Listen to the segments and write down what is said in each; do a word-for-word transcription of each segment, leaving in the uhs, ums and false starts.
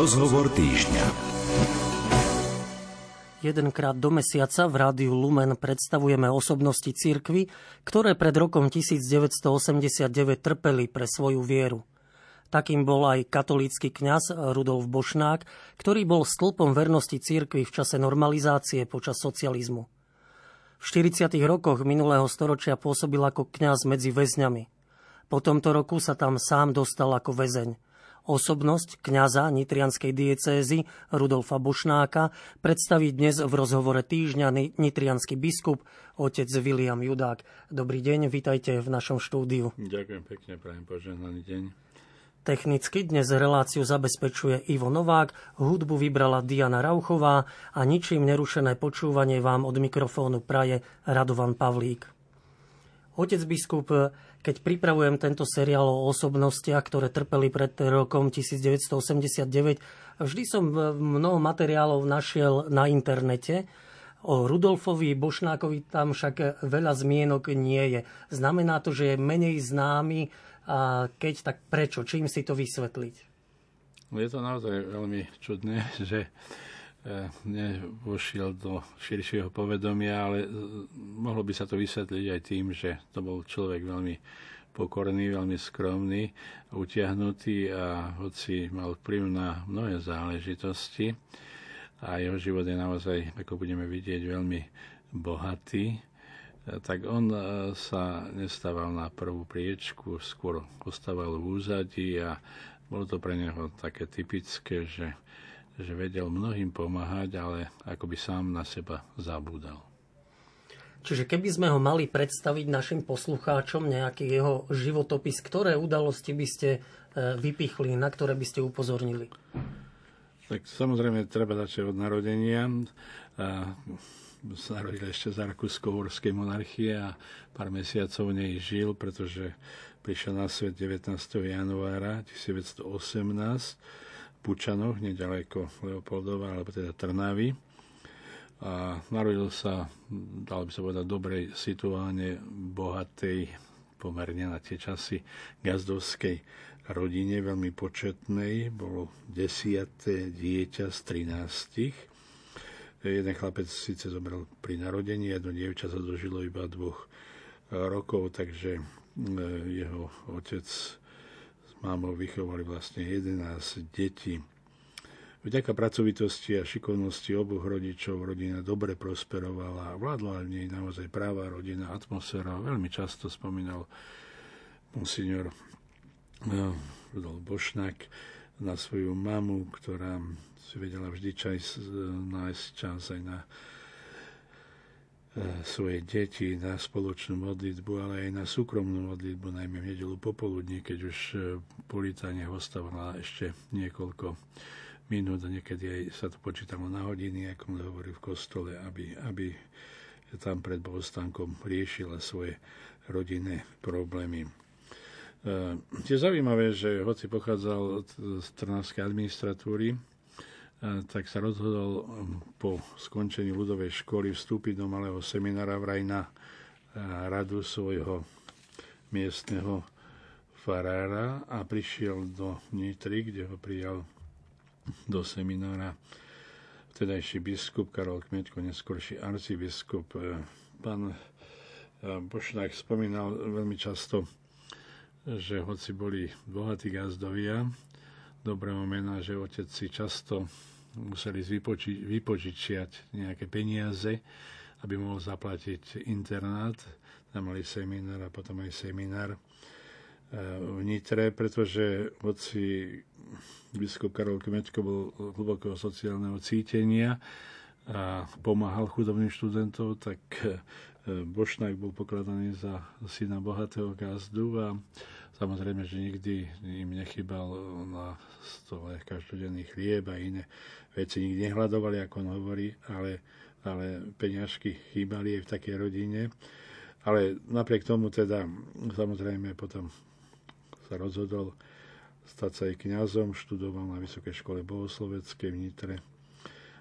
Rozhovor týždňa. Jedenkrát do mesiaca v rádiu Lumen predstavujeme osobnosti cirkvi, ktoré pred rokom devätnásť osemdesiatdeväť trpeli pre svoju vieru. Takým bol aj katolícky kňaz Rudolf Bošnák, ktorý bol stĺpom vernosti cirkvi v čase normalizácie počas socializmu. V štyridsiatych rokoch minulého storočia pôsobil ako kňaz medzi väzňami. Po tomto roku sa tam sám dostal ako väzeň. Osobnosť kňaza nitrianskej diecézy Rudolfa Bošnáka predstaví dnes v rozhovore týždňa nitriansky biskup otec Viliam Judák. Dobrý deň, vítajte v našom štúdiu. Ďakujem pekne, prajem požehnaný deň. Technicky dnes reláciu zabezpečuje Ivo Novák, hudbu vybrala Diana Rauchová a ničím nerušené počúvanie vám od mikrofónu praje Radovan Pavlík. Otec biskup, keď pripravujem tento seriál o osobnostiach, ktoré trpeli pred rokom devätnásť osemdesiatdeväť, vždy som mnoho materiálov našiel na internete. O Rudolfovi Bošnákovi tam však veľa zmienok nie je. Znamená to, že je menej známy. A keď, tak prečo? Čím si to vysvetliť? Je to naozaj veľmi čudné, že nevošiel do širšieho povedomia, ale mohlo by sa to vysvetliť aj tým, že to bol človek veľmi pokorný, veľmi skromný, utiahnutý a hoci mal vplyv na mnohé záležitosti a jeho život je naozaj, ako budeme vidieť, veľmi bohatý, tak on sa nestával na prvú priečku, skôr ostával v úzadí a bolo to pre neho také typické, že, že vedel mnohým pomáhať, ale akoby sám na seba zabúdal. Čiže keby sme ho mali predstaviť našim poslucháčom, nejaký jeho životopis, ktoré udalosti by ste vypichli, na ktoré by ste upozornili? Tak samozrejme treba začať od narodenia. A narodil ešte za rakúsko-uhorskej monarchie a pár mesiacov nej žil, pretože prišiel na svet devätnásteho januára devätnásť osemnásť v Pučanoch, nedaleko Leopoldova, alebo teda Trnavy. A narodil sa, dalo by sa povedať, dobrej situáne, bohatej, pomerne na tie časy, gazdovskej rodine, veľmi početnej. Bolo desiate dieťa z trinástich. Jeden chlapec síce zomrel pri narodení, jedno dievča sa dožilo iba dvoch rokov, takže jeho otec s mámou vychovali vlastne jedenásť detí. Vďaka pracovitosti a šikovnosti oboch rodičov rodina dobre prosperovala, vládla v nej naozaj práva rodina, atmosféra. Veľmi často spomínal monsignor Rudolf Bošnák na svoju mamu, ktorá si vedela vždy čas, nájsť čas aj na svoje deti, na spoločnú modlitbu, ale aj na súkromnú modlitbu, najmä v nedeľu popoludní, keď už polítanie ostávala ešte niekoľko minút, niekedy aj sa to počítalo na hodiny, ako mu hovorí v kostole, aby, aby tam pred bohostánkom riešila svoje rodinné problémy. Je zaujímavé, že hoci pochádzal z trnavskej administratúry, tak sa rozhodol po skončení ľudovej školy vstúpiť do malého seminára vraj na radu svojho miestneho farára a prišiel do Nitry, kde ho prijal do seminára vtedajší biskup Karol Kmetko, neskorší arcibiskup. Pán Bošnák spomínal veľmi často, že hoci boli bohatí gazdovia dobrého mena, že otec si často museli vypoči- vypožičiať nejaké peniaze, aby mohol zaplatiť internát, tam mali seminár a potom aj seminár v Nitre, pretože hoci biskup Karol Kmetko bol hlbokého sociálneho cítenia a pomáhal chudobným študentov, tak Bošnák bol pokladaný za syna bohatého gazdu a samozrejme, že nikdy im nechybal na stole každodenný chlieb a iné veci. Nikdy nehľadovali, ako on hovorí, ale, ale peniažky chýbali aj v takej rodine. Ale napriek tomu teda, samozrejme, potom sa rozhodol stať sa aj kňazom, študoval na Vysokej škole bohosloveckej v Nitre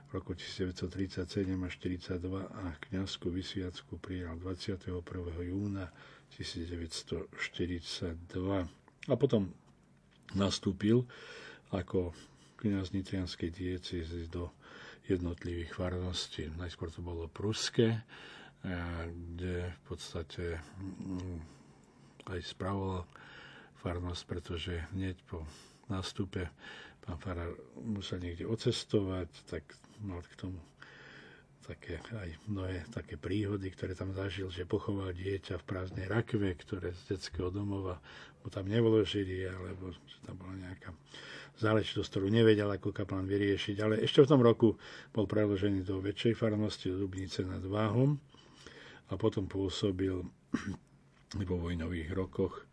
v roku devätnásť tridsaťsedem až štyridsaťdva a kňazskú vysviacku prijal dvadsiateho prvého júna devätnásť štyridsaťdva. A potom nastúpil ako kňaz nitrianskej diecézy do jednotlivých farností. Najskôr to bolo pruské, kde v podstate aj spravovalo farnosť, pretože hneď po nástupe pán farár musel niekde odcestovať, tak mal k tomu také aj mnohé také príhody, ktoré tam zažil, že pochoval dieťa v prázdnej rakve, ktoré z detského domova mu tam nevložili, alebo tam bola nejaká záležitosť, ktorú nevedel ako kaplán vyriešiť. Ale ešte v tom roku bol preložený do väčšej farnosti, do Dubnice nad Váhom, a potom pôsobil vo vojnových rokoch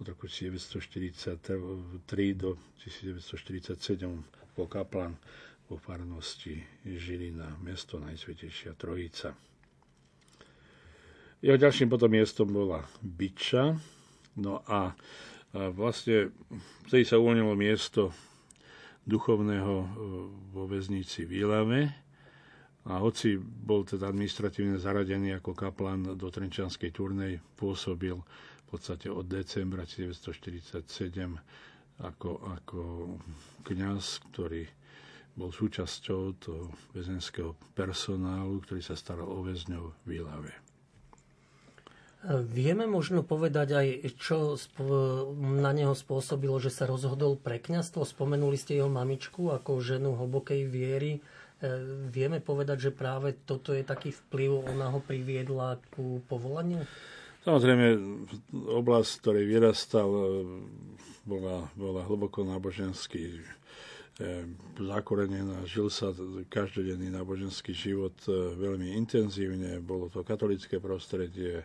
od roku devätnásťstoštyridsaťtri do devätnásťstoštyridsaťsedem bol kaplán vo farnosti Žilina, mesto Najsvätejšia Trojica. Jeho ďalším potom miestom bola Byča. No a vlastne vtedy sa uvoľnilo miesto duchovného vo väznici v Ilave. A hoci bol teda administratívne zaradený ako kaplan do Trenčianskej Turnej, pôsobil v podstate od decembra devätnásťstoštyridsaťsedem ako, ako kňaz, ktorý bol súčasťou toho väzenského personálu, ktorý sa staral o väzňov v Ilave. Vieme možno povedať aj, čo na neho spôsobilo, že sa rozhodol pre kňazstvo. Spomenuli ste jeho mamičku ako ženu hlbokej viery. Vieme povedať, že práve toto je taký vplyv, ona ho priviedla ku povolaniu? Samozrejme, oblasť, ktorej vyrastal, bola, bola hlboko náboženský zakorenená, žil sa každodenný náboženský život veľmi intenzívne, bolo to katolické prostredie,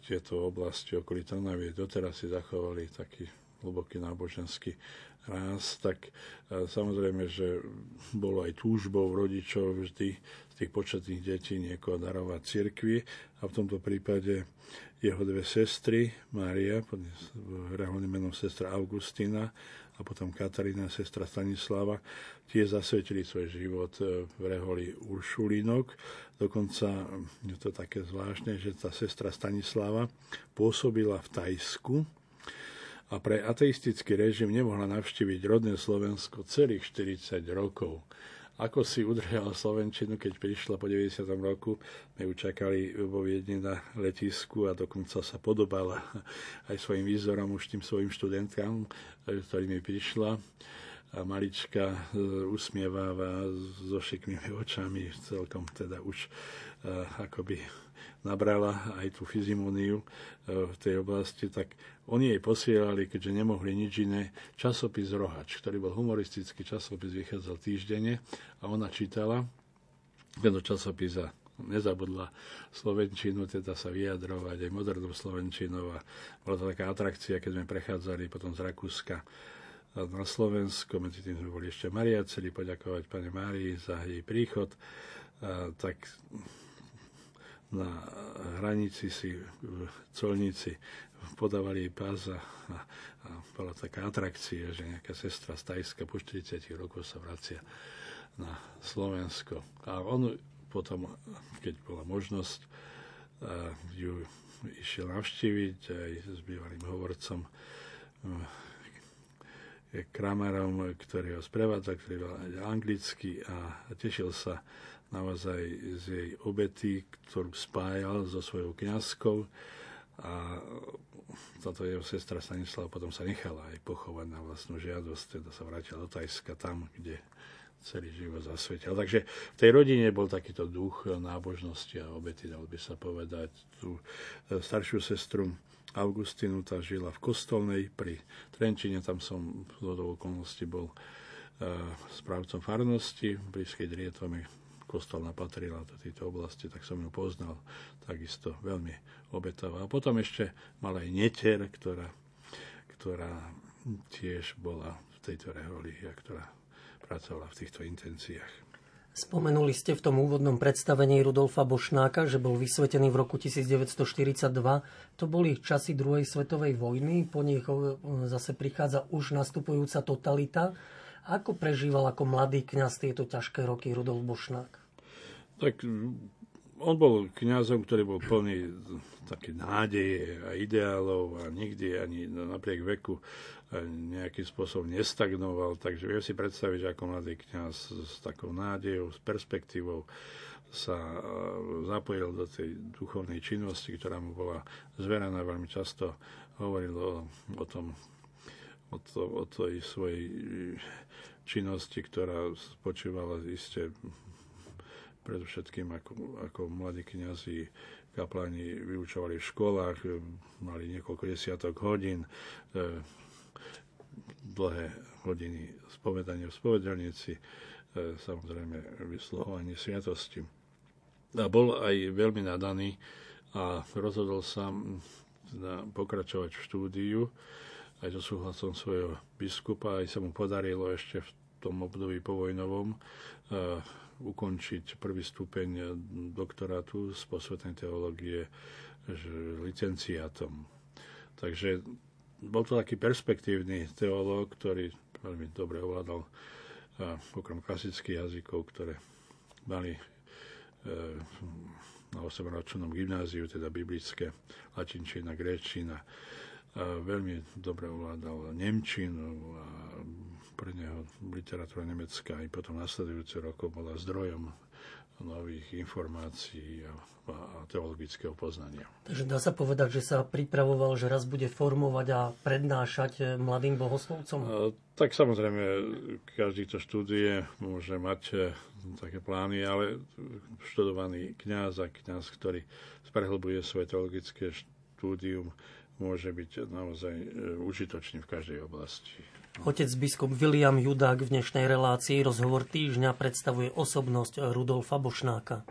tieto oblasti okolo Trnavy doteraz si zachovali taký hlboký náboženský ráz, tak samozrejme, že bolo aj túžbou rodičov vždy z tých početných detí niekoho darovať cirkvi, a v tomto prípade jeho dve sestry, Mária, pod reholným menom sestra Augustína, a potom Katarína, sestra Stanislava, tie zasvetili svoj život v reholi Uršulinok. Dokonca je to také zvláštne, že tá sestra Stanislava pôsobila v Tajsku a pre ateistický režim nemohla navštíviť rodné Slovensko celých štyridsať rokov. Ako si udržala slovenčinu, keď prišla po deväťdesiatom roku, my ju čakali vo Viedni na letisku a dokonca sa podobala aj svojim výzorom už tým svojim študentkám, ktorými prišla. A malička usmieváva so šikmými očami, celkom teda už akoby nabrala aj tú fyzimoniu v tej oblasti, tak oni jej posielali, keďže nemohli nič iné, časopis Rohač, ktorý bol humoristický časopis, vychádzal týždenne, a ona čítala tento časopis a nezabudla slovenčinu, teda sa vyjadrovať aj modernou slovenčinou, a bola to taká atrakcia, keď sme prechádzali potom z Rakúska na Slovensko, medzi tým sme boli ešte Maria, chceli poďakovať pani Márii za jej príchod, a tak na hranici si colníci podávali jej pás, a, a bola taká atrakcia, že nejaká sestra z Tajska po štyridsiatich rokoch sa vracia na Slovensko. A on potom, keď bola možnosť, ju išiel navštíviť aj s bývalým hovorcom Kramerom, ktorý ho sprevádzal, ktorý bol anglicky, a tešil sa naozaj z jej obety, ktorú spájal so svojou kňazkou, a táto jeho sestra Stanislava potom sa nechala aj pochovať na vlastnú žiadosť, teda sa vrátila do Tajska, tam, kde celý život zasvetil. Takže v tej rodine bol takýto duch nábožnosti a obety, dal by sa povedať. Tú staršiu sestru Augustínu, tá žila v Kostolnej pri Trenčine, tam som zhodou okolností bol správcom farnosti, v blízkej Drietome Kostolná patrila do tejto oblasti, tak som ju poznal, takisto veľmi obetavá. A potom ešte mala aj netier, ktorá, ktorá tiež bola v tejto reholi a ktorá pracovala v týchto intenciách. Spomenuli ste v tom úvodnom predstavení Rudolfa Bošnáka, že bol vysvetený v roku devätnásťstoštyridsaťdva. To boli časy druhej svetovej vojny, po nich zase prichádza už nastupujúca totalita. Ako prežíval ako mladý kňaz tieto ťažké roky Rudolf Bošnák? Tak on bol kňazom, ktorý bol plný také nádeje a ideálov a nikdy ani napriek veku nejakým spôsobom nestagnoval. Takže viem si predstaviť, ako mladý kňaz s takou nádejou, s perspektívou sa zapojil do tej duchovnej činnosti, ktorá mu bola zveraná. Veľmi často hovoril o, o tom, o, to, o tej svojej činnosti, ktorá spočívala iste predovšetkým ako, ako mladí kňazi, kapláni vyučovali v školách, mali niekoľko desiatok hodín, e, dlhé hodiny spovedania v spovedelnici, e, samozrejme vysluhovanie sviatosti. A bol aj veľmi nadaný a rozhodol sa pokračovať v štúdiu aj so súhlasom svojho biskupa, aj sa mu podarilo ešte v tom období povojnovom e, ukončiť prvý stupeň doktorátu z posvetnej teológie licenciátom. Takže bol to taký perspektívny teológ, ktorý veľmi dobre ovládal okrem klasických jazykov, ktoré mali na osemročnom gymnáziu, teda biblické, latinčina, gréčina. Veľmi dobre ovládal nemčinu a pre neho literatúra nemecká aj potom nasledujúce rokov bola zdrojom nových informácií a, a teologického poznania. Takže dá sa povedať, že sa pripravoval, že raz bude formovať a prednášať mladým bohoslovcom? Tak samozrejme, každý, kto študuje, môže mať také plány, ale študovaný kňaz a kňaz, ktorý sprehlbuje svoje teologické štúdium, môže byť naozaj užitočný v každej oblasti. Otec biskup Viliam Judák v dnešnej relácii Rozhovor týždňa predstavuje osobnosť Rudolfa Bošnáka.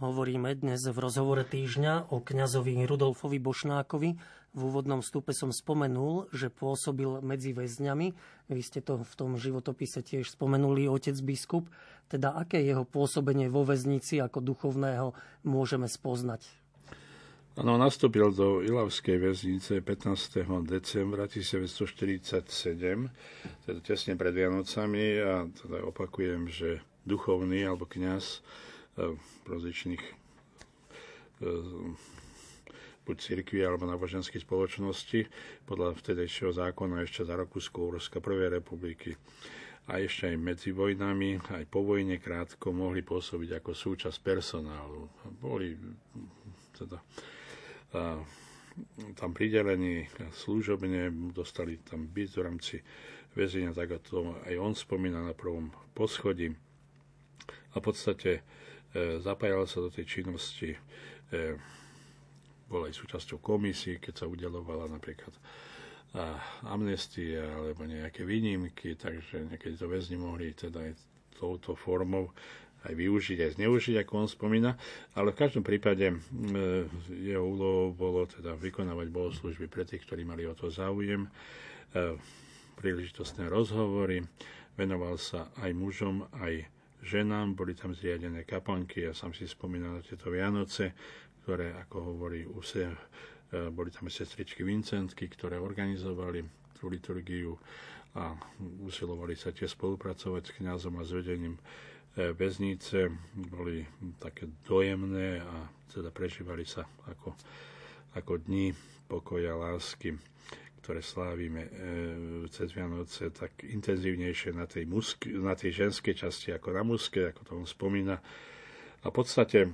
Hovoríme dnes v Rozhovore týždňa o kňazovi Rudolfovi Bošnákovi. V úvodnom vstupe som spomenul, že pôsobil medzi väzňami. Vy ste to v tom životopise tiež spomenuli, otec biskup. Teda aké jeho pôsobenie vo väznici ako duchovného môžeme spoznať? Áno, nastúpil do Ilavskej väznice pätnásteho decembra devätnásťstoštyridsaťsedem, teda tesne pred Vianocami, a teda opakujem, že duchovný alebo kňaz v rozličných buď cirkvi alebo náboženských spoločnosti podľa vtedejšieho zákona ešte za Rakúsko-Uhorska prvej republiky a ešte aj medzi vojnami, aj po vojne krátko mohli pôsobiť ako súčasť personálu. Boli teda a tam pridelení služobne, dostali tam byt v rámci väzenia, tak to aj on spomína na prvom poschodí. A v podstate e, zapájal sa do tej činnosti, e, bol aj súčasťou komisí, keď sa udelovala napríklad a amnestie alebo nejaké výnimky, takže niekedy to väzni mohli teda aj touto formou aj využiť, aj zneužiť, ako on spomína, ale v každom prípade jeho úlohou bolo teda vykonávať bohoslúžby pre tých, ktorí mali o to záujem, príležitostné rozhovory, venoval sa aj mužom, aj ženám, boli tam zriadené kaplnky, ja sám si spomínal na tieto Vianoce, ktoré, ako hovorí Use, boli tam sestričky Vincentky, ktoré organizovali tú liturgiu a usilovali sa tiež spolupracovať s kňazom a s vedením väznice, boli také dojemné a teda prežívali sa ako, ako dni pokoja, lásky, ktoré slávime e, cez Vianoce tak intenzívnejšie na tej, musk, na tej ženskej časti ako na mužskej, ako to on spomína. A v podstate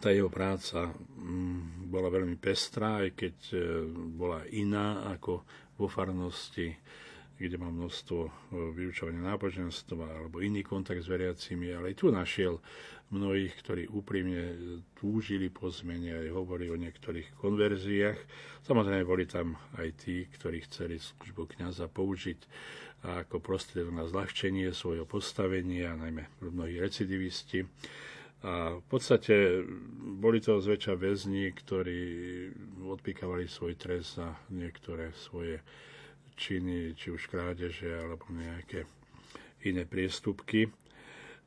tá jeho práca m, bola veľmi pestrá, aj keď e, bola iná ako vo farnosti, kde má množstvo vyučovania náboženstva alebo iný kontakt s veriacimi, ale aj tu našiel mnohých, ktorí úprimne túžili po zmene, aj hovorí o niektorých konverziách. Samozrejme, boli tam aj tí, ktorí chceli službu kňaza použiť ako prostriedok na zľahčenie svojho postavenia, najmä mnohí recidivisti. A v podstate boli to zväčša väzni, ktorí odpíkavali svoj trest za niektoré svoje činy, či už krádeže, alebo nejaké iné priestupky.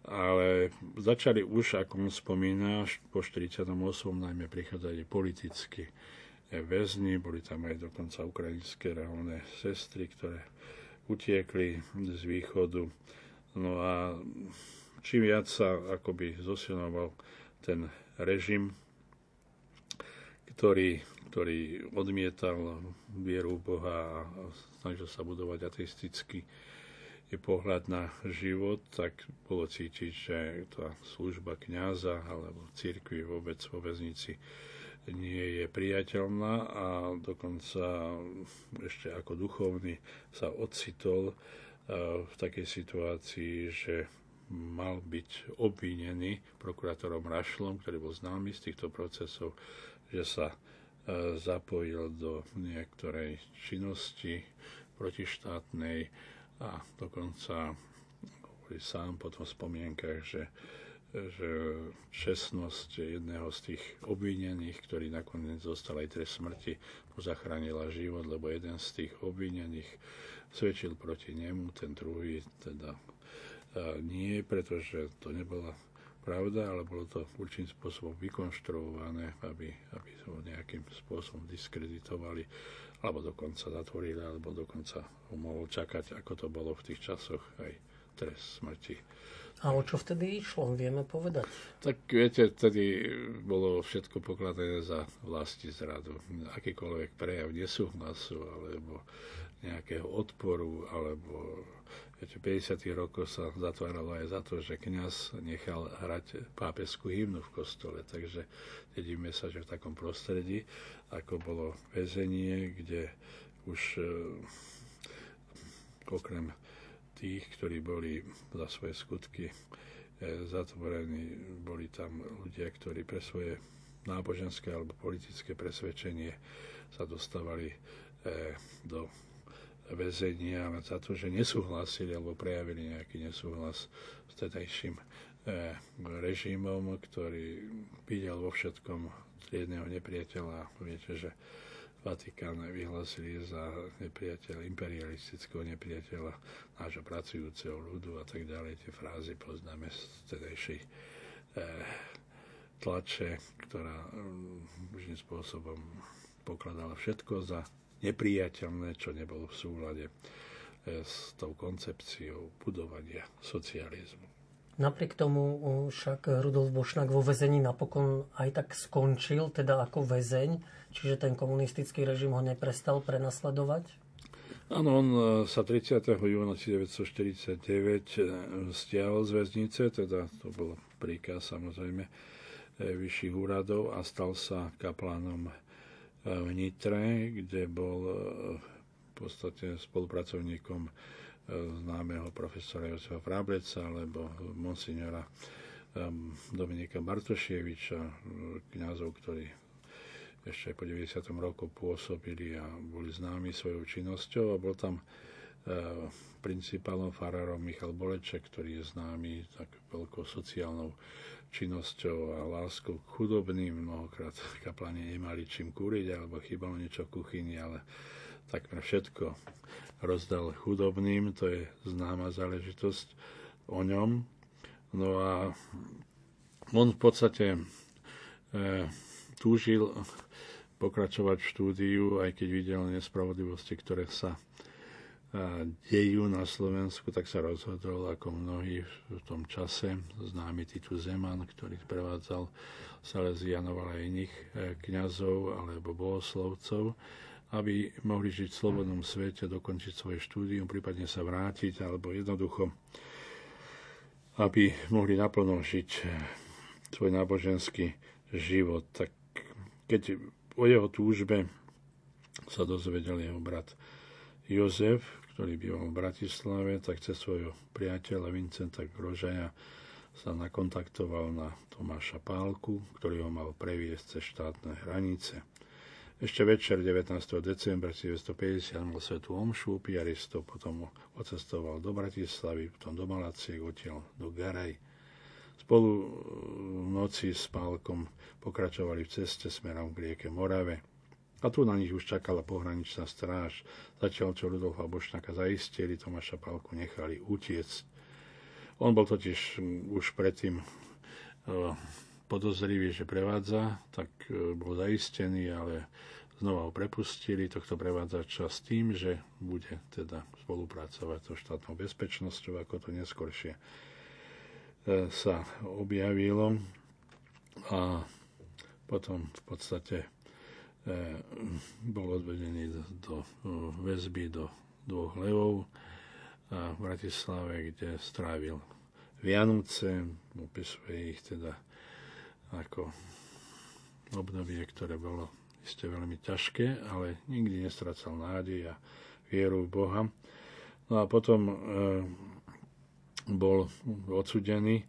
Ale začali už, ako on spomína, po štyridsiatom ôsmom najmä prichádzali politicky väzni. Boli tam aj dokonca ukrajinské reholné sestry, ktoré utiekli z východu. No a čím viac sa akoby zosilňoval ten režim, ktorý ktorý odmietal vieru Boha a snažil sa budovať ateistický pohľad na život, tak bolo cítiť, že tá služba kňaza alebo cirkvi vôbec vo väznici nie je priateľná a dokonca ešte ako duchovný sa ocitol v takej situácii, že mal byť obvinený prokurátorom Rašlom, ktorý bol známy z týchto procesov, že sa zapojil do niektorej činnosti protištátnej a dokonca hovorí sám po tom spomienkach, že, že čestnosť jedného z tých obvinených, ktorý nakoniec dostal aj trest smrti, mu zachránila život, lebo jeden z tých obvinených svedčil proti nemu, ten druhý teda nie, pretože to nebola pravda, ale bolo to určitým spôsobom vykonštruované, aby, aby to nejakým spôsobom diskreditovali, alebo dokonca zatvorili, alebo dokonca mohol čakať, ako to bolo v tých časoch, aj trest smrti. A o čo vtedy išlo, vieme povedať? Tak viete, vtedy bolo všetko pokladané za vlastizradu. Akýkoľvek prejav nesúhlasu, alebo nejakého odporu, alebo viete, v päťdesiatych rokoch sa zatváralo aj za to, že kňaz nechal hrať pápežskú hymnu v kostole, takže vidíme sa, že v takom prostredí, ako bolo väzenie, kde už eh, okrem tých, ktorí boli za svoje skutky eh, zatvorení, boli tam ľudia, ktorí pre svoje náboženské alebo politické presvedčenie sa dostávali eh, do väzenia za to, že nesúhlasili alebo prejavili nejaký nesúhlas s tedajším eh, režimom, ktorý videl vo všetkom triedneho nepriateľa. Viete, že Vatikán vyhlasili za nepriateľa, imperialistického nepriateľa nášho pracujúceho ľudu a tak ďalej. Tie frázy poznáme z tedajších eh, tlače, ktorá určitým spôsobom pokladala všetko za neprijateľné, čo nebolo v súlade s tou koncepciou budovania socializmu. Napriek tomu však Rudolf Bošnák vo väzení napokon aj tak skončil, teda ako väzeň, čiže ten komunistický režim ho neprestal prenasledovať? Áno, on sa tridsiateho júna devätnásťstoštyridsaťdeväť stiahol z väznice, teda to bol príkaz samozrejme vyšších úradov a stal sa kaplánom v Nitre, kde bol v podstate spolupracovníkom známeho profesora Jozefa Frabeca alebo monsignora Dominika Bartuševiča, kňazov, ktorí ešte po deväťdesiatom roku pôsobili a boli známi svojou činnosťou, a bol tam principálom farárom Michal Boleček, ktorý je známy tak veľkou sociálnou činnosťou a láskou k chudobným. Mnohokrát kapláni nemali čím kúriť alebo chýbalo niečo v kuchyni, ale takmer všetko rozdal chudobným, to je známa záležitosť o ňom. No a on v podstate e, túžil pokračovať v štúdiu, aj keď videl nespravodlivosti, ktoré sa dejú na Slovensku, tak sa rozhodol, ako mnohí v tom čase, známy Titu Zeman, ktorý prevádzal Salesianov, ale iných kňazov alebo bohoslovcov, aby mohli žiť v slobodnom svete, dokončiť svoje štúdium, prípadne sa vrátiť, alebo jednoducho, aby mohli naplno žiť svoj náboženský život. Tak keď o jeho túžbe sa dozvedel jeho brat Jozef, ktorý býval v Bratislave, tak cez svojho priateľa Vincenta Grožaja sa nakontaktoval na Tomáša Pálku, ktorý ho mal previesť cez štátne hranice. Ešte večer devätnásteho decembra devätnásťstopäťdesiat mal svätú omšu, piaristo, potom odcestoval do Bratislavy, potom do Malaciek, odtiaľ do Garaj. Spolu v noci s Pálkom pokračovali v ceste smerom k rieke Morave a tu na nich už čakala pohraničná stráž. Zatiaľ čo Rudolfa Bošnáka zaistili, Tomáša Pálku nechali utiecť. On bol totiž už predtým Uh, podozrivý, že prevádza, tak bol zaistený, ale znova ho prepustili, tohto prevádzača, s tým, že bude teda spolupracovať so štátnou bezpečnosťou, ako to neskoršie sa objavilo. A potom v podstate bol odvedený do väzby do dvoch levov a v Bratislave, kde strávil Vianoce, opisuje ich teda ako obdobie, ktoré bolo iste veľmi ťažké, ale nikdy nestracal nádej a vieru v Boha. No a potom e, bol odsúdený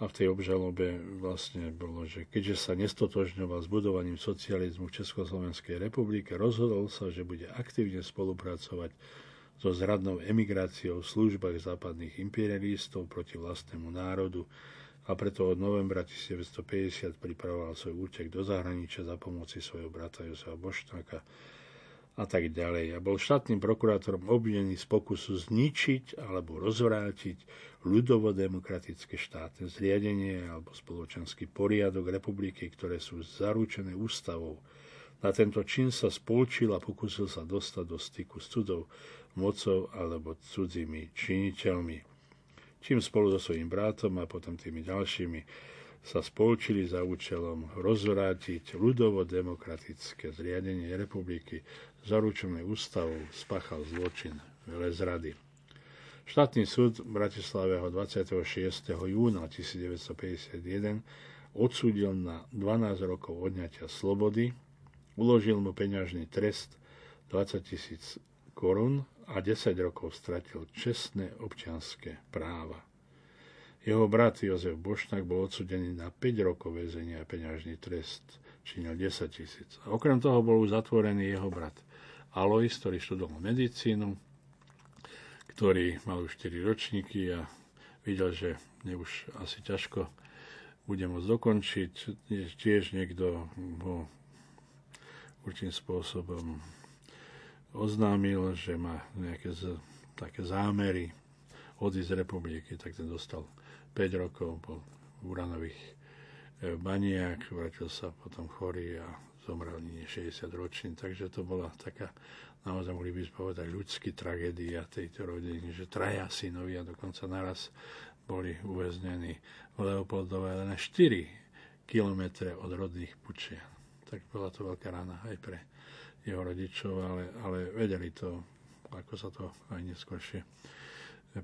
a v tej obžalobe vlastne bolo, že keďže sa nestotožňoval s budovaním socializmu v Československej republike, rozhodol sa, že bude aktívne spolupracovať so zradnou emigráciou v službách západných imperialistov proti vlastnému národu, a preto od novembra devätnásťstopäťdesiat pripravoval svoj útek do zahraničia za pomoci svojho brata Jozefa Bošnáka a tak ďalej. A bol štátnym prokurátorom obvinený z pokusu zničiť alebo rozvrátiť ľudovodemokratické štátne zriadenie alebo spoločenský poriadok republiky, ktoré sú zaručené ústavou. Na tento čin sa spolčil a pokusil sa dostať do styku s cudzou mocou alebo cudzými činiteľmi. Čím spolu so svojím bratom a potom tými ďalšími sa spolčili za účelom rozvrátiť ľudovo-demokratické zriadenie republiky zaručené ústavou, spáchal zločin veľezrady. Štátny súd v Bratislave ho dvadsiateho šiesteho júna devätnásťstopäťdesiatjeden odsúdil na dvanásť rokov odňatia slobody, uložil mu peňažný trest dvadsať tisíc korún a desať rokov stratil čestné občianske práva. Jeho brat Jozef Bošnák bol odsudený na päť rokov väzenia a peňažný trest činil desať tisíc. A okrem toho bol už zatvorený jeho brat Alois, ktorý študoval medicínu, ktorý mal už štyri ročníky a videl, že už asi ťažko bude môcť dokončiť. Tiež niekto ho určitým spôsobom oznámil, že má nejaké z, také zámery odísť z republiky, tak ten dostal päť rokov po uranových baniak, vrátil sa potom chorý a zomrel nie šesťdesiatročný. Takže to bola taká, naozaj mohli by povedať, ľudský tragédia tejto rodiny, že traja synovia dokonca naraz boli uväznení v Leopoldove len štyri kilometre od rodných Pučian. Tak bola to veľká rana aj pre jeho rodičov, ale, ale vedeli to, ako sa to aj neskôršie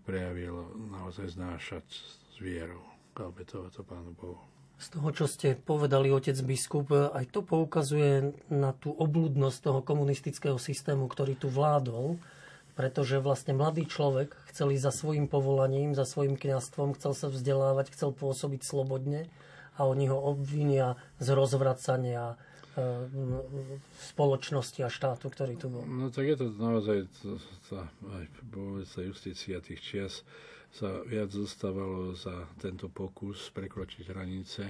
prejavilo, naozaj znášať s vierou a obetovať to Pánu Bohu. Z toho, čo ste povedali, otec biskup, aj to poukazuje na tú obludnosť toho komunistického systému, ktorý tu vládol, pretože vlastne mladý človek chcel ísť za svojím povolaním, za svojím kňazstvom, chcel sa vzdelávať, chcel pôsobiť slobodne a oni ho obvinia z rozvracania spoločnosti a štátu, ktorý tu bol. No tak je to naozaj, tá justícia tých čias sa viac zostávalo za tento pokus prekročiť hranice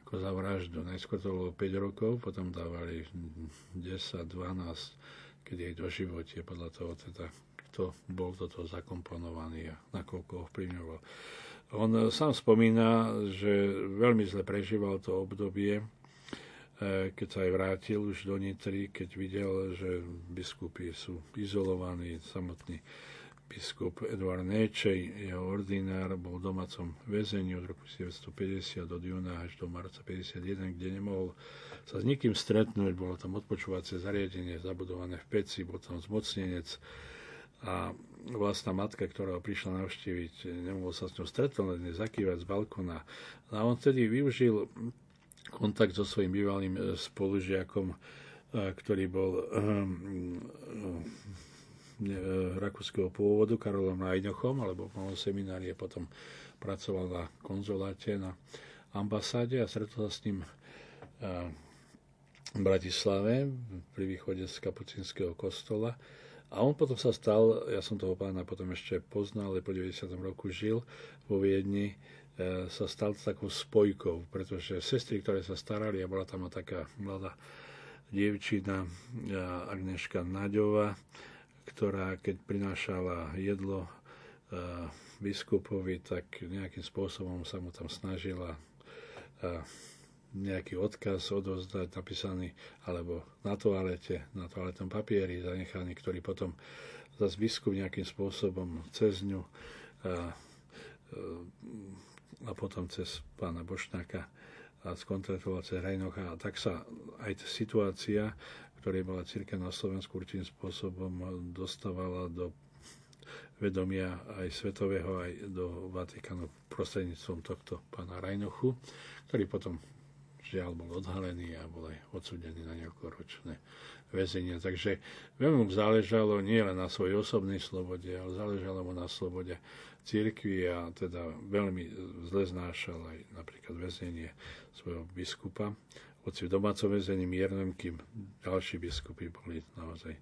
ako za vraždu. Najskôr to bolo päť rokov, potom dávali desať, dvanásť, keď jej doživotie, podľa toho teda, kto bol toto zakomponovaný a nakoľko ovplyvňoval. On sám spomína, že veľmi zle prežíval to obdobie, keď sa aj vrátil už do Nitry, keď videl, že biskupy sú izolovaní. Samotný biskup Eduard Nečaj, jeho ordinár, bol v domácom väzení od roku devätnásťstopäťdesiat od júna až do marca päťdesiatjeden, kde nemohol sa s nikým stretnúť. Bolo tam odpočúvacie zariadenie zabudované v peci, bol tam zmocnenec a vlastná matka, ktorá ho prišla navštíviť, nemohol sa s ňou stretnúť, len zakývať z balkona. A on vtedy využil kontakt so svojím bývalým spolužiakom, ktorý bol rakúskeho pôvodu, Karolom Naďochom, alebo v seminárii potom pracoval na konzuláte, na ambasáde a stretol sa s ním v Bratislave pri východe z kapucínskeho kostola. A on potom sa stal, ja som toho pána potom ešte poznal, ale po deväťdesiatom roku žil vo Viedni, sa stal takou spojkou, pretože sestry, ktoré sa starali, a bola tam taká mladá dievčina Agneška Naďová, ktorá keď prinášala jedlo biskupovi, tak nejakým spôsobom sa mu tam snažila nejaký odkaz odovzdať, napísaný alebo na toalete, na toaletnom papieri zanechaný, ktorý potom zase biskup nejakým spôsobom cez ňu a, a potom cez pána Bošnáka a skontaktoval cez Rajnocha. A tak sa aj situácia, ktorej bola cirkev na Slovensku, určitým spôsobom dostávala do vedomia aj svetového, aj do Vatikánu prostredníctvom tohto pána Rajnochu, ktorý potom žiaľ bol odhalený a bol aj odsúdený na niekoľkoročné väzenie. Takže veľmi mu záležalo nielen na svojej osobnej slobode, ale záležalo mu na slobode cirkvi a teda veľmi zle znášal aj napríklad väzenie svojho biskupa. Hoci v domácom väzení miernom, kým ďalší biskupy boli naozaj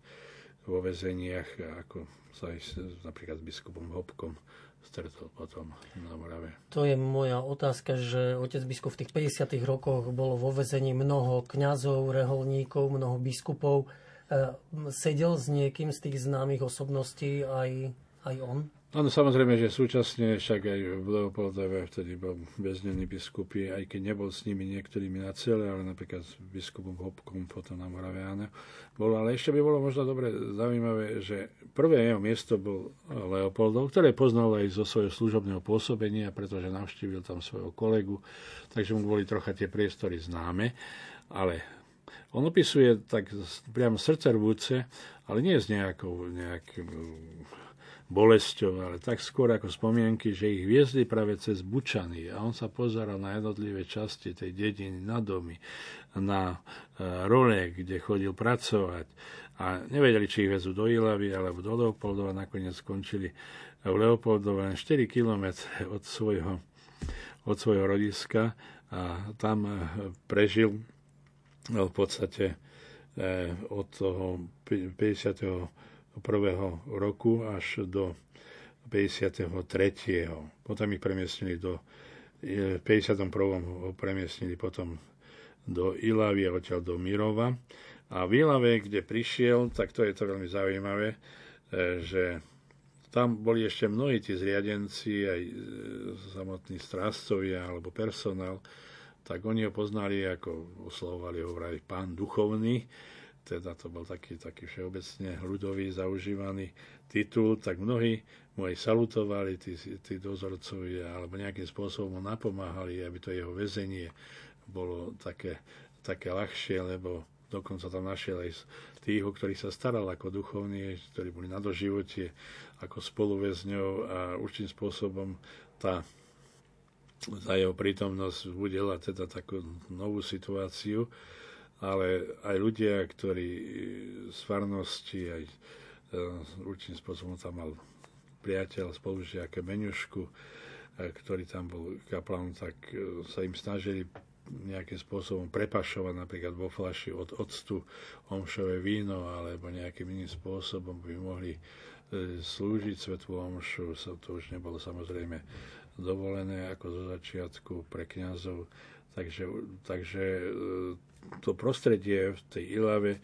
vo väzeniach, ako sa aj napríklad s biskupom Hopkom stretol potom na Morave. To je moja otázka, že otec biskup v tých päťdesiatych rokoch bolo vo väzení mnoho kňazov, reholníkov, mnoho biskupov. Sedel s niekým z tých známych osobností aj, aj on? Áno, samozrejme, že súčasne však aj v Leopoldove vtedy bol väznený biskupy, aj keď nebol s nimi niektorými na cele, ale napríklad s biskupom Hopkom potom na Morave, áno, bol. Ale ešte by bolo možno dobre zaujímavé, že prvé jeho miesto bol Leopoldov, ktoré poznal aj zo svojho služobného pôsobenia, pretože navštívil tam svojho kolegu, takže mu boli trocha tie priestory známe, ale on opisuje tak priamo srdcervúce, ale nie s nejakou nejakým bolesťou, ale tak skôr ako spomienky, že ich viezli práve cez bučany a on sa pozeral na jednotlivé časti tej dediny, na domy, na role, kde chodil pracovať a nevedeli, či ich vezú do Ilavy alebo do Leopoldova. Nakoniec skončili v Leopoldove len štyri kilometre od svojho, od svojho rodiska a tam prežil v podstate od toho päťdesiateho prvého roku až do päťdesiateho tretieho Potom ich premiestnili do v päťdesiatom prvom premiestnili potom do Ilavy a odtiaľ do Mirova. A v Ilave, kde prišiel, tak to je to veľmi zaujímavé, že tam boli ešte mnohí tí zriadenci, aj samotní strážcovia alebo personál, tak oni ho poznali, ako oslovovali ho vraj pán duchovný, teda to bol taký, taký všeobecne ľudový zaužívaný titul, tak mnohí mu aj salutovali, tí, tí dozorcovia, alebo nejakým spôsobom mu napomáhali, aby to jeho väzenie bolo také, také ľahšie, lebo dokonca tam našiel aj tých, o ktorých sa staral ako duchovní, ktorí boli na doživote, ako spoluväzňov, a určitým spôsobom tá, tá jeho prítomnosť vzbudila teda takú novú situáciu, ale aj ľudia, ktorí z farnosti, aj určitým spôsobom tam mal priateľ, spolužiak Meňušku, ktorý tam bol kaplán, tak sa im snažili nejakým spôsobom prepašovať napríklad vo fľaši od octu omšové víno, alebo nejakým iným spôsobom by mohli slúžiť svätú omšu. To už nebolo samozrejme dovolené ako zo začiatku pre kňazov. Takže, takže to prostredie v tej Ilave,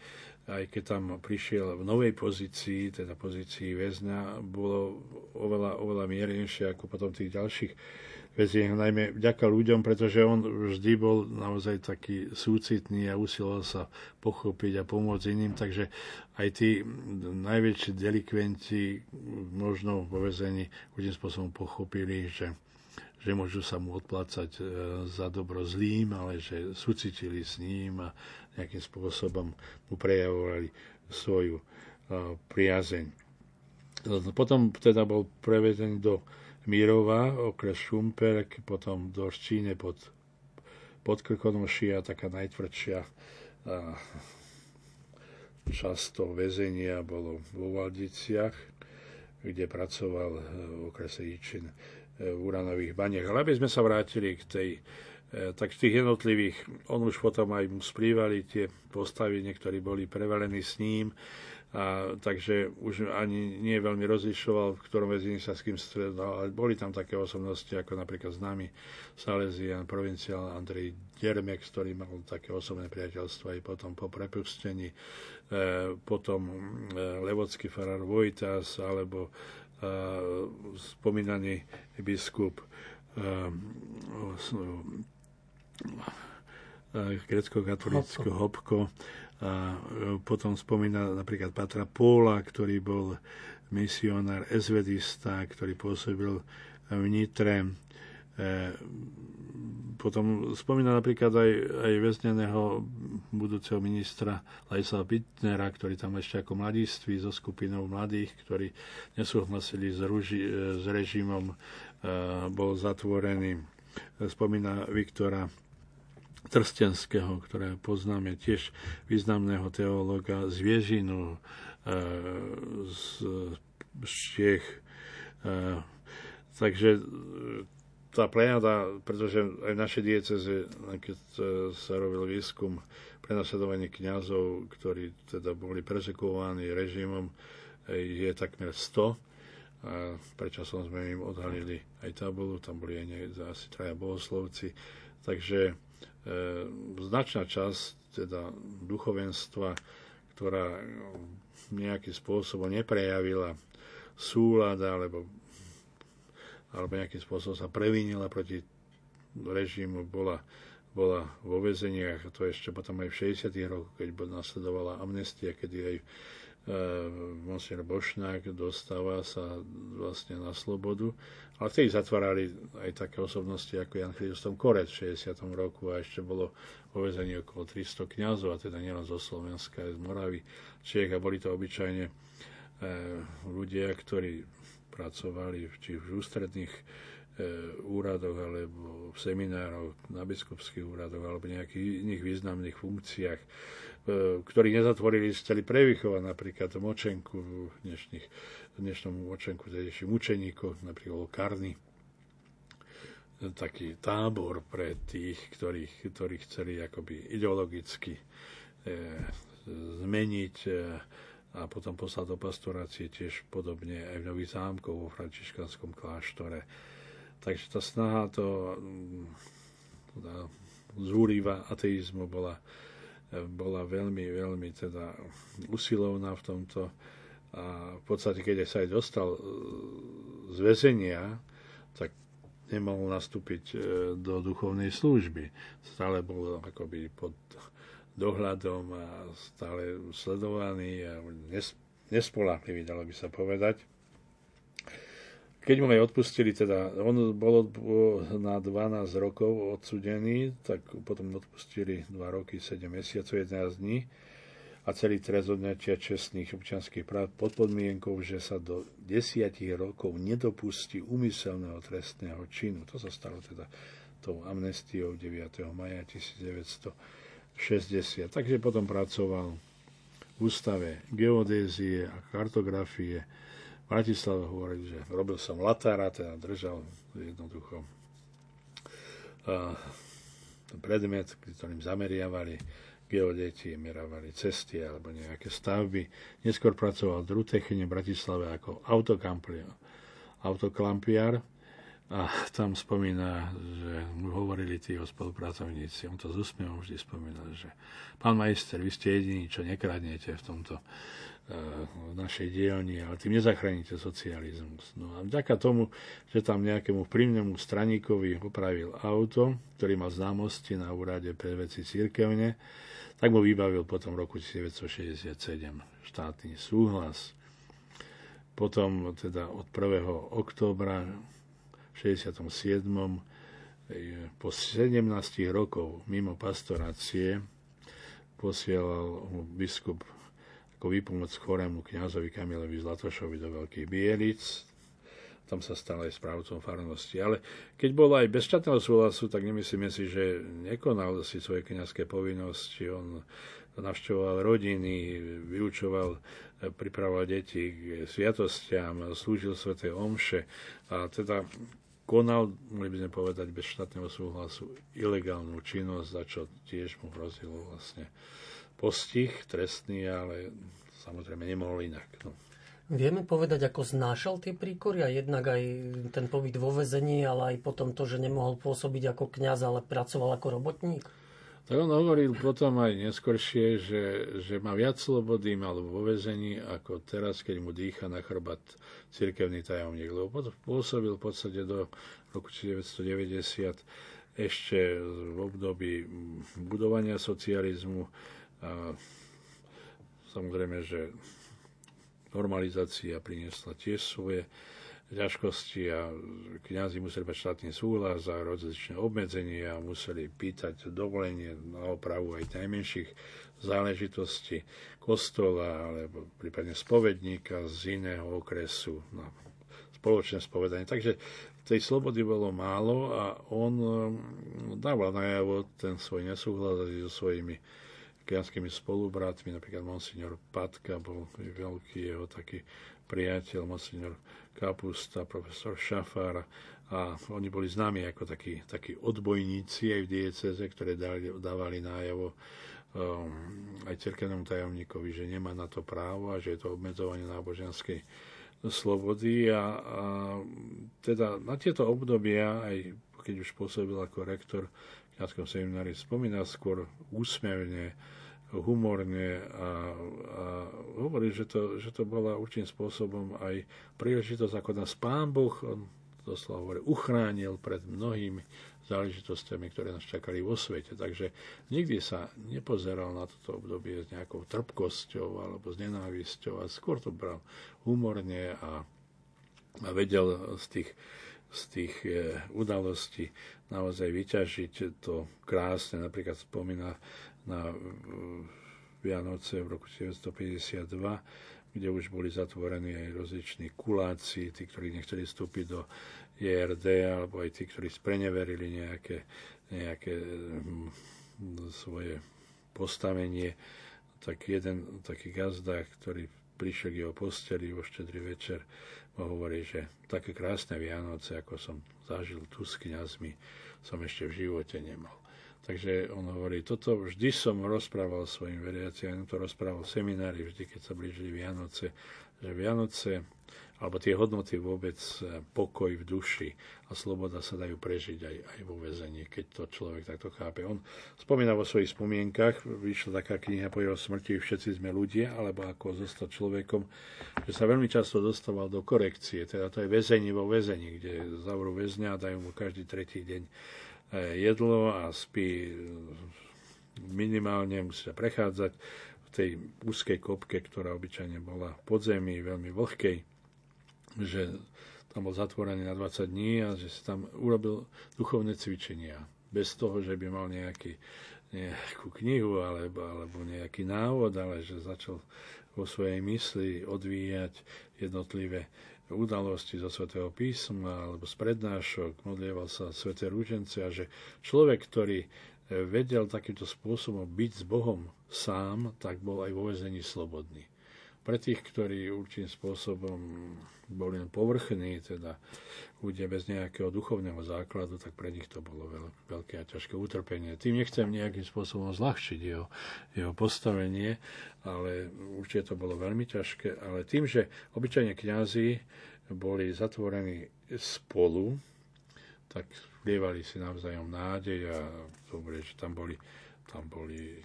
aj keď tam prišiel v novej pozícii, teda pozícii väzňa, bolo oveľa, oveľa miernejšie ako potom tých ďalších väzňov, najmä vďaka ľuďom, pretože on vždy bol naozaj taký súcitný a usiloval sa pochopiť a pomôcť iným, takže aj tí najväčší delikventi možno vo väzení určitým spôsobom pochopili, že že môžu sa mu odplácať za dobro zlým, ale že súcitili s ním a nejakým spôsobom mu prejavovali svoju priazeň. Potom teda bol prevedený do Mírova, okres Šumperk, potom do Štine pod, pod Krkonošia, taká najtvrdšia často väzenia bolo vo Valdiciach, kde pracoval v okrese Jičín v Uranových baniach. Ale aby sme sa vrátili k tej, tak tých jednotlivých, on už potom aj mu splývali tie postavy, niektorí boli prevalení s ním, a takže už ani nie veľmi rozlišoval, v ktorom väzení sa s kým stredal, ale boli tam také osobnosti, ako napríklad známy Salesian, provinciál Andrej Dermek, s ktorým mal také osobné priateľstvo aj potom po prepustení, potom levocký farár Vojtás, alebo spomínaný biskup grécko-katolícko Hopko. A potom spomína napríklad Patra Póla, ktorý bol misionár ezvedista, ktorý pôsobil v Nitre. Potom spomína napríklad aj, aj väzneného budúceho ministra Lajsa Bittnera, ktorý tam ešte ako mladiství so skupinou mladých, ktorí nesúhlasili s, ruži, s režimom, bol zatvorený. Spomína Viktora Trstenského, ktorého poznáme, tiež významného teológa z Viežinu, z Štiech. Takže tá plejada, pretože aj v našej dieceze, keď sa robil výskum prenasledovaní kňazov, ktorí teda boli perzekovaní režimom, je takmer sto. A predčasom sme im odhalili aj tabulu, tam boli aj asi traja bohoslovci. Takže e, značná časť teda duchovenstva, ktorá nejakým spôsobom neprejavila súlad alebo alebo nejakým spôsobom sa previnila proti režimu, bola, bola vo väzeniach, a to ešte potom aj v šesťdesiatych rokoch, keď nasledovala amnestia, kedy aj e, monsignor Bošnák dostáva sa vlastne na slobodu. Ale vtedy zatvárali aj také osobnosti ako Ján Chrýstus Korec v šesťdesiatom roku, a ešte bolo vo väzení okolo tristo kňazov, a teda nielen zo Slovenska, aj z Moravy, Čiech, a boli to obyčajne e, ľudia, ktorí pracovali či v ústredných e, úradoch, alebo v seminároch, na biskupských úradoch, alebo nejakých iných významných funkciách, e, ktorých nezatvorili, chceli prevychovať napríklad močenku v, dnešných, v dnešnom močenku, tedejších mučeníkov, napríklad Karny. Taký tábor pre tých, ktorých, ktorí chceli akoby ideologicky e, zmeniť e, a potom poslal do pastorácie, tiež podobne aj v Nových zámkoch vo františkanskom kláštore. Takže tá snaha to teda zúriva ateizmu bola, bola veľmi, veľmi teda usilovná v tomto. A v podstate, keď sa aj dostal z väzenia, tak nemohol nastúpiť do duchovnej služby. Stále bol akoby pod dohľadom a stále sledovaný a nespoľahlivý, dalo by sa povedať. Keď mu aj odpustili, teda on bol na dvanásť rokov odsudený, tak potom odpustili dva roky, sedem mesiacov, jedenásť dní a celý trest odňatia čestných občianskych práv pod podmienkou, že sa do desať rokov nedopustí úmyselného trestného činu. To sa stalo teda tou amnestiou deviateho mája tisícdeväťstošesťdesiat. Takže potom pracoval v ústave geodézie a kartografie Bratislava, hovorí, že robil som latára, teda držal jednoducho predmet, ktorým zameriavali geodéti, meravali cesty alebo nejaké stavby. Neskôr pracoval v Drutechene, Bratislave ako autoklampiar a tam spomína, že mu hovorili tí jeho spolupracovníci, on to s úsmievom vždy spomínal, že pán majster, vy ste jediní, čo nekradnete v tomto v našej dielni, ale tým nezachránite socializmus. No a vďaka tomu, že tam nejakému prímnemu straníkovi opravil auto, ktorý mal známosti na úrade pre veci cirkevne, tak mu vybavil potom roku devätnásť šesťdesiatsedem štátny súhlas. Potom teda od prvého októbra šesťdesiatsedem po sedemnástich rokov mimo pastorácie posielal biskup ako výpomoc chorému kňazovi Kamilovi Zlatošovi do Veľkých Bielic. Tam sa stal aj správcom farnosti. Ale keď bol aj bez štátneho súhlasu, tak nemyslíme si, že nekonal si svoje kňazské povinnosti. On navštevoval rodiny, vyučoval, pripravoval deti k sviatostiam, slúžil sväté omše a teda konal, mohli by sme povedať, bez štátneho súhlasu ilegálnu činnosť, za čo tiež mu hrozilo vlastne postih trestný, ale samozrejme nemohol inak. No. Vieme povedať, ako znášal tie príkory a jednak aj ten pobyt vo väzení, ale aj potom to, že nemohol pôsobiť ako kňaz, ale pracoval ako robotník? Tak on hovoril potom aj neskoršie, že, že má viac slobody mal vo väzení, ako teraz, keď mu dýcha na chrbát cirkevný tajomník. Lebo pôsobil v podstate do roku devätnásť deväťdesiat ešte v období budovania socializmu. A samozrejme, že normalizácia priniesla tiež svoje ťažkosti a kňazi museli mať štátny súhlas a rozličné obmedzenia a museli pýtať dovolenie na opravu aj najmenších záležitostí kostola alebo prípadne spovedníka z iného okresu na spoločné spovedanie. Takže tej slobody bolo málo a on dával najavo ten svoj nesúhlas so svojimi kňazskými spolubratmi, napríklad monsignor Patka, bol veľký jeho taký priateľ, monsignor Kapusta, profesor Šafar, a oni boli známi ako takí, takí odbojníci aj v diecéze, ktoré dali, dávali najavo um, aj cirkevnému tajomníkovi, že nemá na to právo a že je to obmedzovanie náboženskej slobody a, a teda na tieto obdobia, aj keď už pôsobil ako rektor v kňazskom seminári, spomína skôr úsmevne, humorne a, a hovorí, že to, že to bola určitým spôsobom aj príležitosť, ako nás Pán Boh, on doslova hovorí, uchránil pred mnohými záležitostiami, ktoré nás čakali vo svete. Takže nikdy sa nepozeral na toto obdobie s nejakou trpkosťou alebo s nenávisťou a skôr to bral humorne a, a vedel z tých z tých udalostí naozaj vyťažiť to krásne. Napríklad spomína na Vianoce v roku devätnásť päťdesiatdva, kde už boli zatvorení aj rozliční kuláci, tí, ktorí nechceli vstúpiť do é er dé, alebo aj tí, ktorí spreneverili nejaké, nejaké svoje postavenie. Tak jeden taký gazda, ktorý prišiel k jeho posteli vo štedrý večer, a hovorí, že také krásne Vianoce, ako som zažil tu s kňazmi, som ešte v živote nemal. Takže on hovorí, toto vždy som rozprával svojim veriacim, to rozprával v seminári, vždy, keď sa blížili Vianoce, že Vianoce alebo tie hodnoty vôbec, pokoj v duši a sloboda sa dajú prežiť aj, aj vo väzení, keď to človek takto chápe. On spomína vo svojich spomienkach, vyšla taká kniha po jeho smrti Všetci sme ľudia, alebo Ako zostať človekom, že sa veľmi často dostával do korekcie, teda to je väzenie vo väzení, kde zavrú väzňa a dajú mu každý tretí deň jedlo a spí minimálne, musí sa prechádzať v tej úzkej kopke, ktorá obyčajne bola pod zemi, veľmi vlhkej, že tam bol zatvorený na dvadsať dní a že si tam urobil duchovné cvičenia. Bez toho, že by mal nejaký, nejakú knihu alebo, alebo nejaký návod, ale že začal vo svojej mysli odvíjať jednotlivé udalosti zo Svätého písma alebo z prednášok, modlieval sa Sväté rúžence a že človek, ktorý vedel takýmto spôsobom byť s Bohom sám, tak bol aj vo väzení slobodný. Pre tých, ktorí určitým spôsobom boli povrchní, teda ľudia bez nejakého duchovného základu, tak pre nich to bolo veľ, veľké a ťažké utrpenie. Tým nechcem nejakým spôsobom zľahčiť jeho, jeho postavenie, ale určite to bolo veľmi ťažké. Ale tým, že obyčajne kňazi boli zatvorení spolu, tak vlievali si navzájom nádej a dobre, že tam boli, tam boli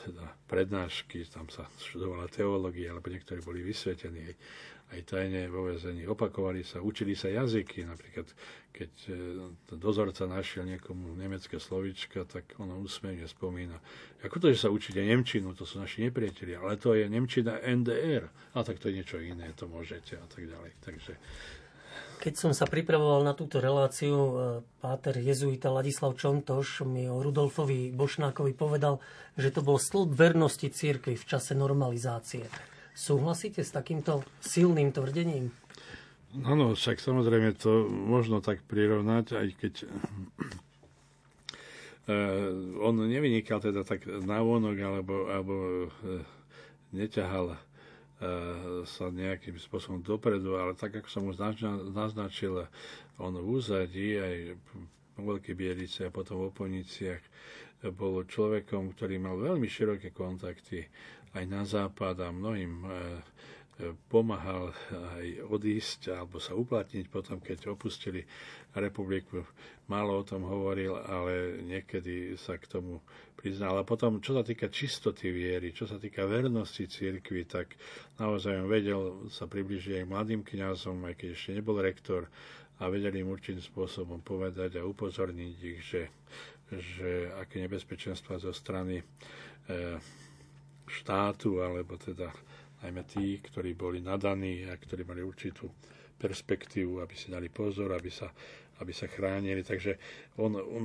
teda prednášky, tam sa študovala teológia, alebo niektorí boli vysvetení aj tajne vo väzení, opakovali sa, učili sa jazyky, napríklad keď dozorca našiel niekomu nemecké slovíčka, tak ono úsmevne spomína, ako to, že sa učíte nemčinu, to sú naši nepriatelia, ale to je nemčina en dé er, a tak to je niečo iné, to môžete a tak ďalej, takže... Keď som sa pripravoval na túto reláciu, páter jezuita Ladislav Čontoš mi o Rudolfovi Bošnákovi povedal, že to bol stĺp vernosti cirkvi v čase normalizácie. Súhlasíte s takýmto silným tvrdením? Áno, však samozrejme to možno tak prirovnať, aj keď on nevynikal teda tak návonok, alebo, alebo neťahal sa nejakým spôsobom dopredu, ale tak, ako som už naznačil, on v úzadí, aj v Veľkej Bielici a potom v Oponiciach, bol človekom, ktorý mal veľmi široké kontakty aj na západ a mnohým pomáhal aj odísť alebo sa uplatniť potom, keď opustili republiku. Málo o tom hovoril, ale niekedy sa k tomu priznal. A potom, čo sa týka čistoty viery, čo sa týka vernosti cirkvi, tak naozaj vedel sa približiť aj mladým kňazom, aj keď ešte nebol rektor, a vedel im určitým spôsobom povedať a upozorniť ich, že, že aké nebezpečenstva zo strany e, štátu, alebo teda najmä tí, ktorí boli nadaní a ktorí mali určitú perspektívu, aby si dali pozor, aby sa, aby sa chránili. Takže on, on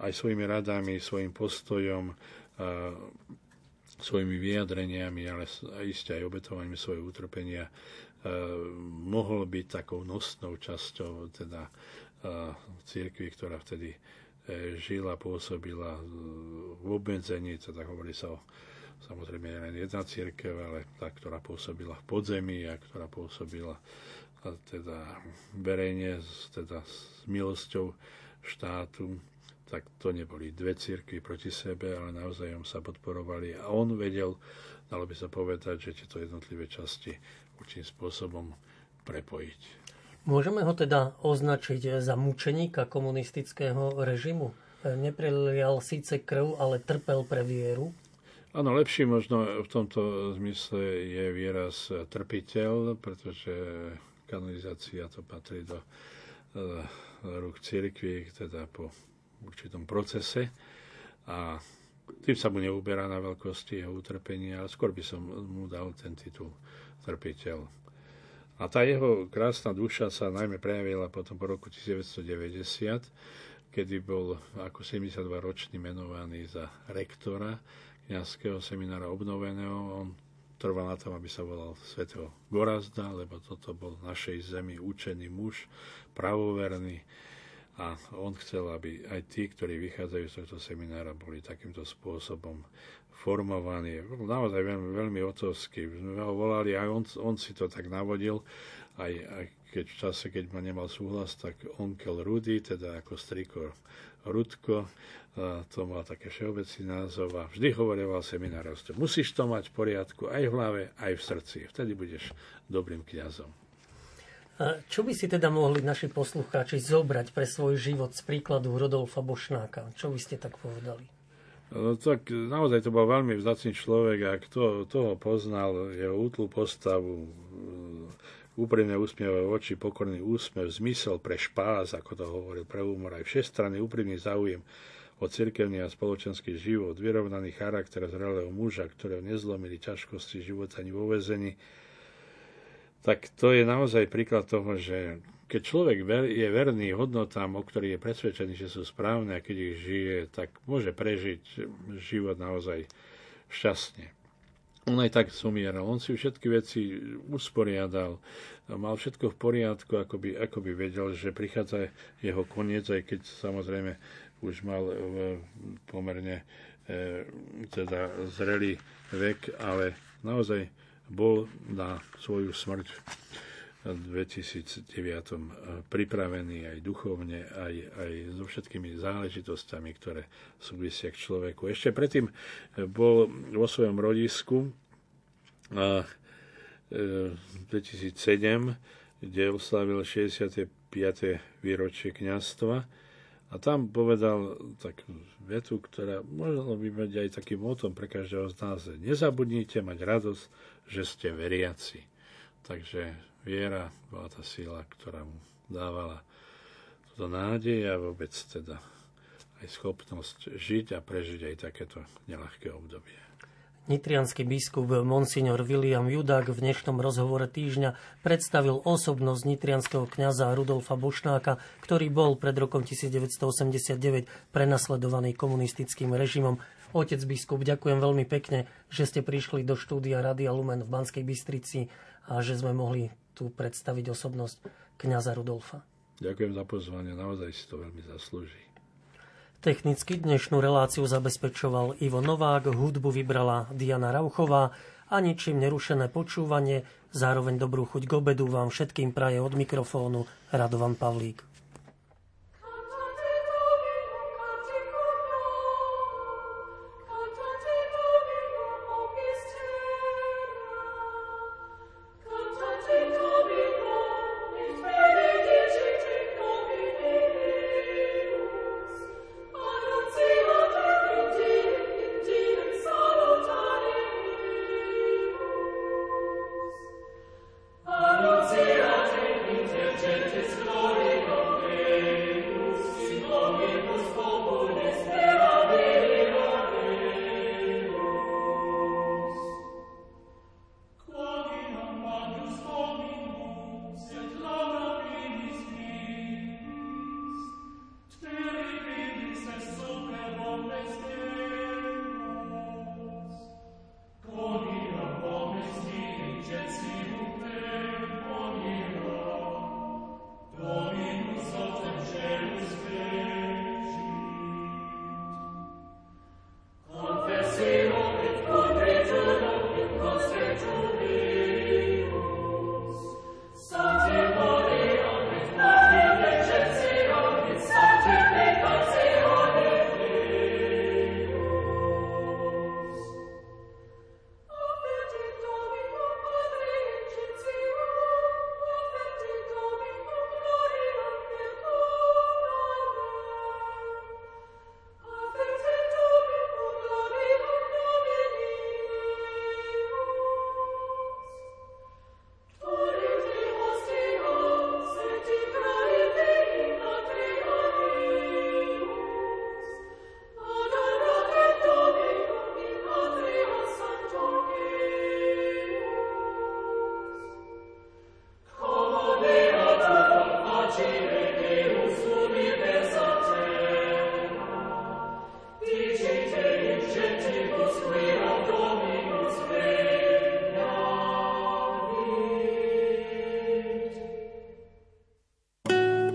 aj svojimi radami, svojim postojom, svojimi vyjadreniami, ale iste aj obetovaním svojho utrpenia mohol byť takou nosnou časťou teda cirkvi, ktorá vtedy žila, pôsobila v obmedzení, teda hovorí sa o samozrejme je len jedna cirkev, ale tá, ktorá pôsobila v podzemí a ktorá pôsobila a teda verejne s, teda s milosťou štátu, tak to neboli dve cirkvi proti sebe, ale navzájom sa podporovali a on vedel, dalo by sa povedať, že tieto jednotlivé časti určitým spôsobom prepojiť. Môžeme ho teda označiť za mučeníka komunistického režimu? Neprelial síce krv, ale trpel pre vieru? Áno, lepší možno v tomto zmysle je výraz trpiteľ, pretože kanonizácia to patrí do rúk cirkvi, teda po určitom procese. A tým sa mu neuberá na veľkosti jeho utrpenia, ale skôr by som mu dal ten titul trpiteľ. A tá jeho krásna duša sa najmä prejavila potom po roku devätnásťstodeväťdesiat, kedy bol ako sedemdesiatdvaročný menovaný za rektora kňazského seminára obnoveného. On trval na tom, aby sa volal Sv. Gorazda, lebo toto bol v našej zemi učený muž, pravoverný, a on chcel, aby aj tí, ktorí vychádzajú z tohto seminára, boli takýmto spôsobom formovaní. Bol naozaj veľmi, veľmi otcovský. Sme ho volali a on, on si to tak navodil, aj, aj keď v čase, keď ma nemal súhlas, tak onkel Rudy, teda ako striko Rudko, to mal také všeobecný názov a vždy hovoril seminárostom, musíš to mať v poriadku aj v hlave, aj v srdci. Vtedy budeš dobrým kňazom. Čo by si teda mohli naši poslucháči zobrať pre svoj život z príkladu Rudolfa Bošnáka? Čo by ste tak povedali? No tak naozaj to bol veľmi vzácny človek a kto toho poznal, jeho útlu postavu, úprimne úsmievavé oči, pokorný úsmev, zmysel pre špás, ako to hovoril, pre humor, aj všestranný úprimný záujem o cirkevný a spoločenský život, vyrovnaný charakter zrelého muža, ktorého nezlomili ťažkosti života ani vo väzení. Tak to je naozaj príklad toho, že keď človek je verný hodnotám, o ktorých je presvedčený, že sú správne, a keď ich žije, tak môže prežiť život naozaj šťastne. On aj tak sumieral, on si všetky veci usporiadal, mal všetko v poriadku, ako by, ako by vedel, že prichádza jeho koniec, aj keď samozrejme už mal pomerne eh, teda zrelý vek, ale naozaj bol na svoju smrť v dvetisícdeväť pripravený aj duchovne, aj, aj so všetkými záležitostami, ktoré súvisia k človeku. Ešte predtým bol vo svojom rodisku dvetisícsedem, kde oslavil šesťdesiate piate výročie kňazstva a tam povedal takú vetu, ktorá možno by mať aj takým motom pre každého z nás. Nezabudnite mať radosť, že ste veriaci. Takže viera bola tá sila, ktorá mu dávala túto nádej a vôbec teda aj schopnosť žiť a prežiť aj takéto neľahké obdobie. Nitriansky biskup Monsignor Viliam Judák v dnešnom rozhovore týždňa predstavil osobnosť nitrianskeho kňaza Rudolfa Bošnáka, ktorý bol pred rokom devätnásťstoosemdesiatdeväť prenasledovaný komunistickým režimom. Otec biskup, ďakujem veľmi pekne, že ste prišli do štúdia Rádia Lumen v Banskej Bystrici a že sme mohli tu predstaviť osobnosť kňaza Rudolfa. Ďakujem za pozvanie, naozaj si to veľmi zaslúži. Technicky dnešnú reláciu zabezpečoval Ivo Novák, hudbu vybrala Diana Rauchová a ničím nerušené počúvanie, zároveň dobrú chuť k obedu vám všetkým praje od mikrofónu Radovan Pavlík.